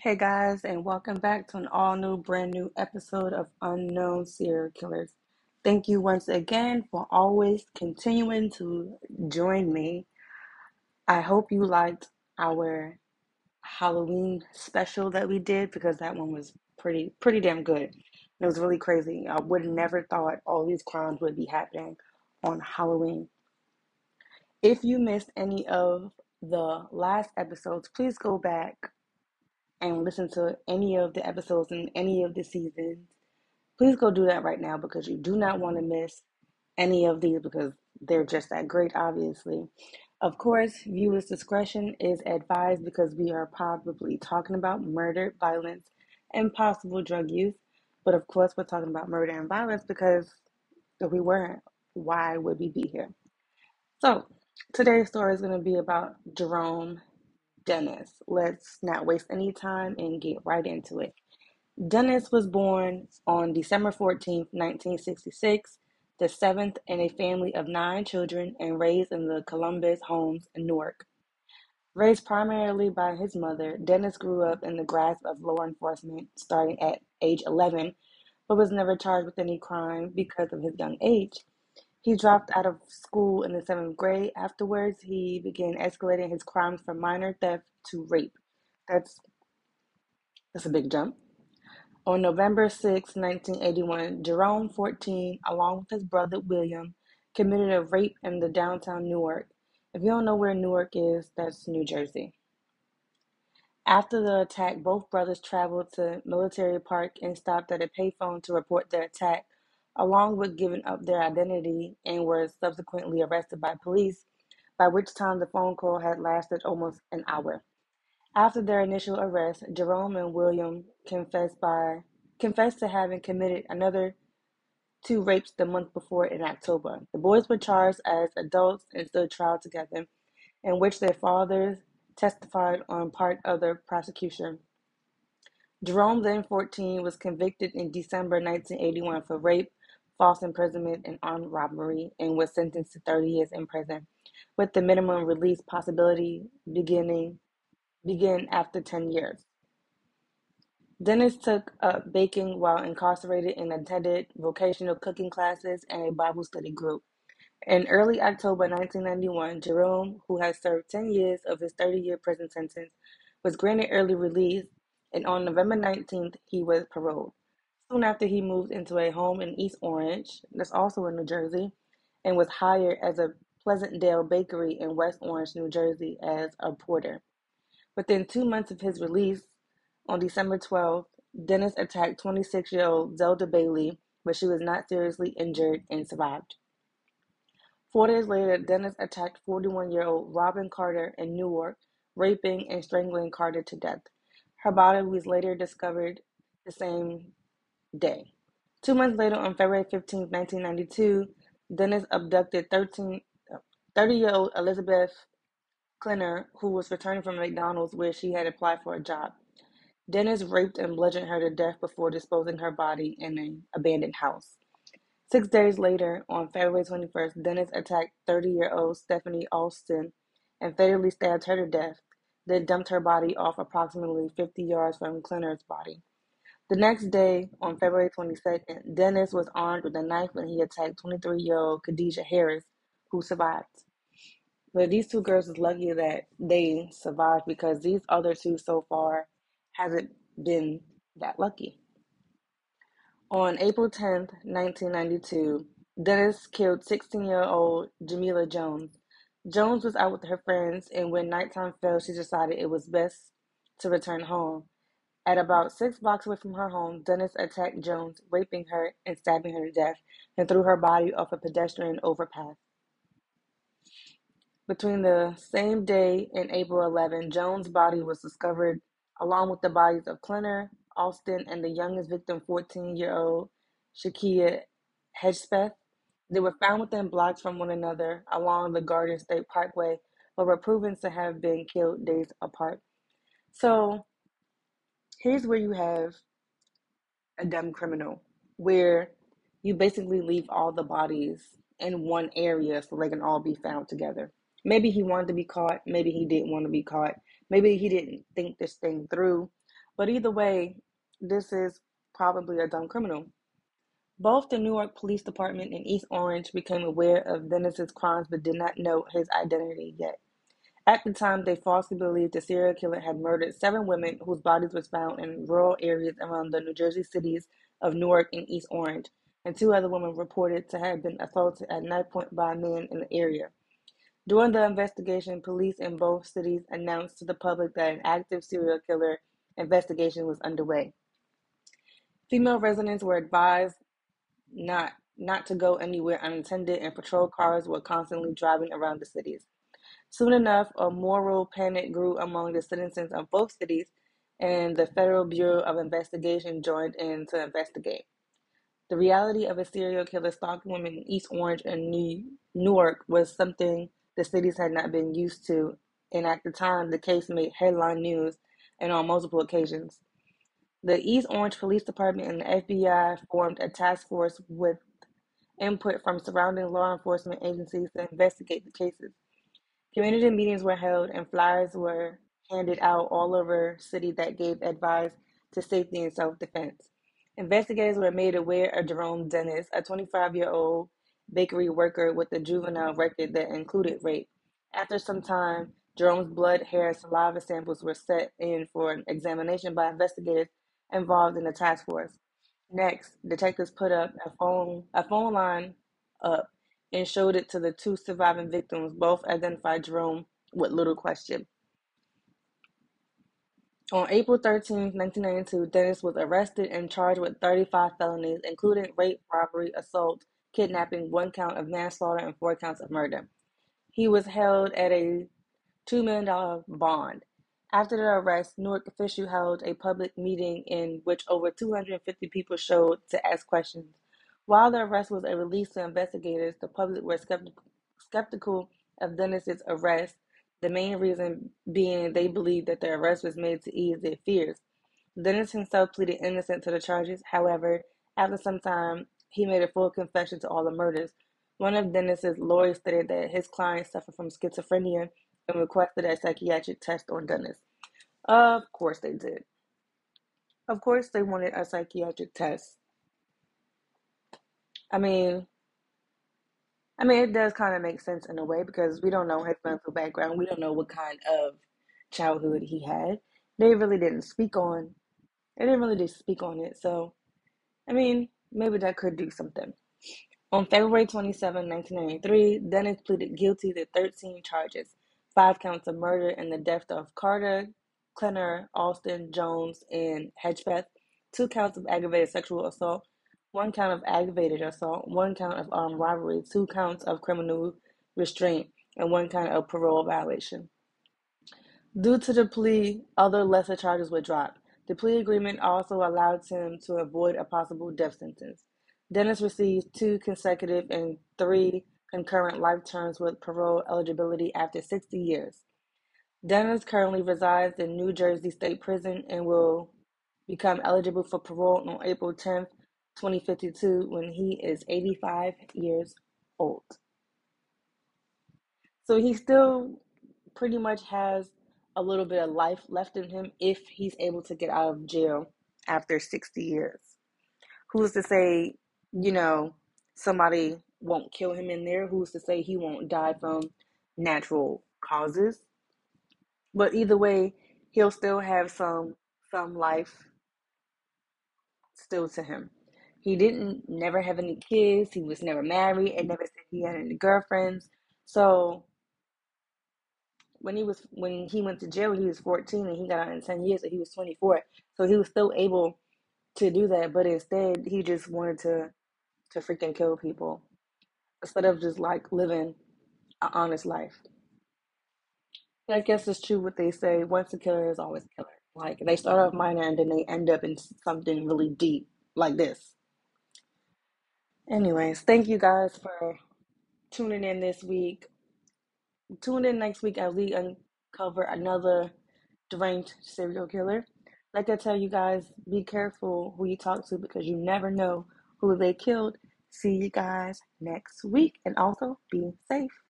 Hey guys, and welcome back to an brand new episode of Unknown Serial Killers. Thank you once again for always continuing to join me. I hope you liked our Halloween special that we did, because that one was pretty damn good. And it was really crazy. I would have never thought all these crimes would be happening on Halloween. If you missed any of the last episodes, please go back and listen to any of the episodes in any of the seasons. Please go do that right now, because you do not want to miss any of these, because they're just that great, obviously. Of course, viewers' discretion is advised, because we are probably talking about murder, violence, and possible drug use. But of course, we're talking about murder and violence, because if we weren't, why would we be here? So today's story is going to be about Jerome Dennis. Let's not waste any time and get right into it. Dennis was born on December 14th, 1966, the seventh in a family of 9 children, and raised in the Columbus Homes in Newark. Raised primarily by his mother, Dennis grew up in the grasp of law enforcement starting at age 11, but was never charged with any crime because of his young age. He dropped out of school in the 7th grade. Afterwards, he began escalating his crimes from minor theft to rape. That's a big jump. On November 6, 1981, Jerome, 14, along with his brother William, committed a rape in the downtown Newark. If you don't know where Newark is, that's New Jersey. After the attack, both brothers traveled to Military Park and stopped at a payphone to report the attack, along with giving up their identity, and were subsequently arrested by police, by which time the phone call had lasted almost an hour. After their initial arrest, Jerome and William confessed to having committed another 2 rapes the month before in October. The boys were charged as adults and stood trial together, in which their fathers testified on part of the prosecution. Jerome, then 14, was convicted in December 1981 for rape, false imprisonment, and armed robbery, and was sentenced to 30 years in prison, with the minimum release possibility begin after 10 years. Dennis took up baking while incarcerated and attended vocational cooking classes and a Bible study group. In early October 1991, Jerome, who had served 10 years of his 30-year prison sentence, was granted early release, and on November 19th, he was paroled. Soon after, he moved into a home in East Orange, that's also in New Jersey, and was hired as a Pleasantdale Bakery in West Orange, New Jersey, as a porter. Within 2 months of his release, on December 12th, Dennis attacked 26-year-old Zelda Bailey, but she was not seriously injured and survived. 4 days later, Dennis attacked 41-year-old Robin Carter in Newark, raping and strangling Carter to death. Her body was later discovered the same day. 2 months later, on February 15, 1992, Dennis abducted 30-year-old Elizabeth Klenner, who was returning from McDonald's where she had applied for a job. Dennis raped and bludgeoned her to death before disposing her body in an abandoned house. 6 days later, on February 21st, Dennis attacked 30-year-old Stephanie Alston and fatally stabbed her to death, then dumped her body off approximately 50 yards from Klenner's body. The next day, on February 22nd, Dennis was armed with a knife when he attacked 23-year-old Khadijah Harris, who survived. But these 2 girls is lucky that they survived, because these other 2 so far hasn't been that lucky. On April 10th, 1992, Dennis killed 16-year-old Jamila Jones. Jones was out with her friends, and when nighttime fell, she decided it was best to return home. At about 6 blocks away from her home, Dennis attacked Jones, raping her and stabbing her to death, and threw her body off a pedestrian overpass. Between the same day and April 11, Jones' body was discovered, along with the bodies of Klenner, Alston, and the youngest victim, 14-year-old Shakia Hedgespeth. They were found within blocks from one another along the Garden State Parkway, but were proven to have been killed days apart. So here's where you have a dumb criminal, where you basically leave all the bodies in one area so they can all be found together. Maybe he wanted to be caught. Maybe he didn't want to be caught. Maybe he didn't think this thing through. But either way, this is probably a dumb criminal. Both the Newark Police Department and East Orange became aware of Dennis's crimes but did not know his identity yet. At the time, they falsely believed the serial killer had murdered 7 women whose bodies were found in rural areas around the New Jersey cities of Newark and East Orange, and 2 other women reported to have been assaulted at night point by men in the area. During the investigation, police in both cities announced to the public that an active serial killer investigation was underway. Female residents were advised not to go anywhere unattended, and patrol cars were constantly driving around the cities. Soon enough, a moral panic grew among the citizens of both cities, and the Federal Bureau of Investigation joined in to investigate. The reality of a serial killer stalking women in East Orange and Newark was something the cities had not been used to, and at the time, the case made headline news and on multiple occasions. The East Orange Police Department and the FBI formed a task force with input from surrounding law enforcement agencies to investigate the cases. Community meetings were held and flyers were handed out all over the city that gave advice to safety and self-defense. Investigators were made aware of Jerome Dennis, a 25-year-old bakery worker with a juvenile record that included rape. After some time, Jerome's blood, hair, and saliva samples were set in for an examination by investigators involved in the task force. Next, detectives put up a phone line up and showed it to the 2 surviving victims. Both identified Jerome with little question. On April 13, 1992, Dennis was arrested and charged with 35 felonies, including rape, robbery, assault, kidnapping, 1 count of manslaughter, and 4 counts of murder. He was held at a $2 million bond. After the arrest, Newark officials held a public meeting in which over 250 people showed to ask questions. While the arrest was a release to investigators, the public were skeptical of Dennis's arrest, the main reason being they believed that the arrest was made to ease their fears. Dennis himself pleaded innocent to the charges. However, after some time, he made a full confession to all the murders. One of Dennis's lawyers stated that his client suffered from schizophrenia and requested a psychiatric test on Dennis. Of course they did. Of course they wanted a psychiatric test. I mean, it does kind of make sense in a way because we don't know his mental background. We don't know what kind of childhood he had. They didn't really just speak on it. So, I mean, maybe that could do something. On February 27, 1993, Dennis pleaded guilty to 13 charges. 5 counts of murder and the death of Carter, Klenner, Alston, Jones, and Hedgespeth. 2 counts of aggravated sexual assault, 1 count of aggravated assault, 1 count of armed robbery, 2 counts of criminal restraint, and 1 count of parole violation. Due to the plea, other lesser charges were dropped. The plea agreement also allowed him to avoid a possible death sentence. Dennis received 2 consecutive and 3 concurrent life terms with parole eligibility after 60 years. Dennis currently resides in New Jersey State Prison and will become eligible for parole on April 10, 2052, when he is 85 years old. So he still pretty much has a little bit of life left in him if he's able to get out of jail after 60 years. Who's to say, somebody won't kill him in there? Who's to say he won't die from natural causes? But either way, he'll still have some life still to him. He didn't never have any kids. He was never married and never said he had any girlfriends. So when he went to jail, he was 14 and he got out in 10 years, so he was 24. So he was still able to do that, but instead he just wanted to freaking kill people, instead of just like living an honest life. And I guess it's true what they say, once a killer is always a killer. Like they start off minor and then they end up in something really deep like this. Anyways, thank you guys for tuning in this week. Tune in next week as we uncover another deranged serial killer. Like I tell you guys, be careful who you talk to because you never know who they killed. See you guys next week, and also be safe.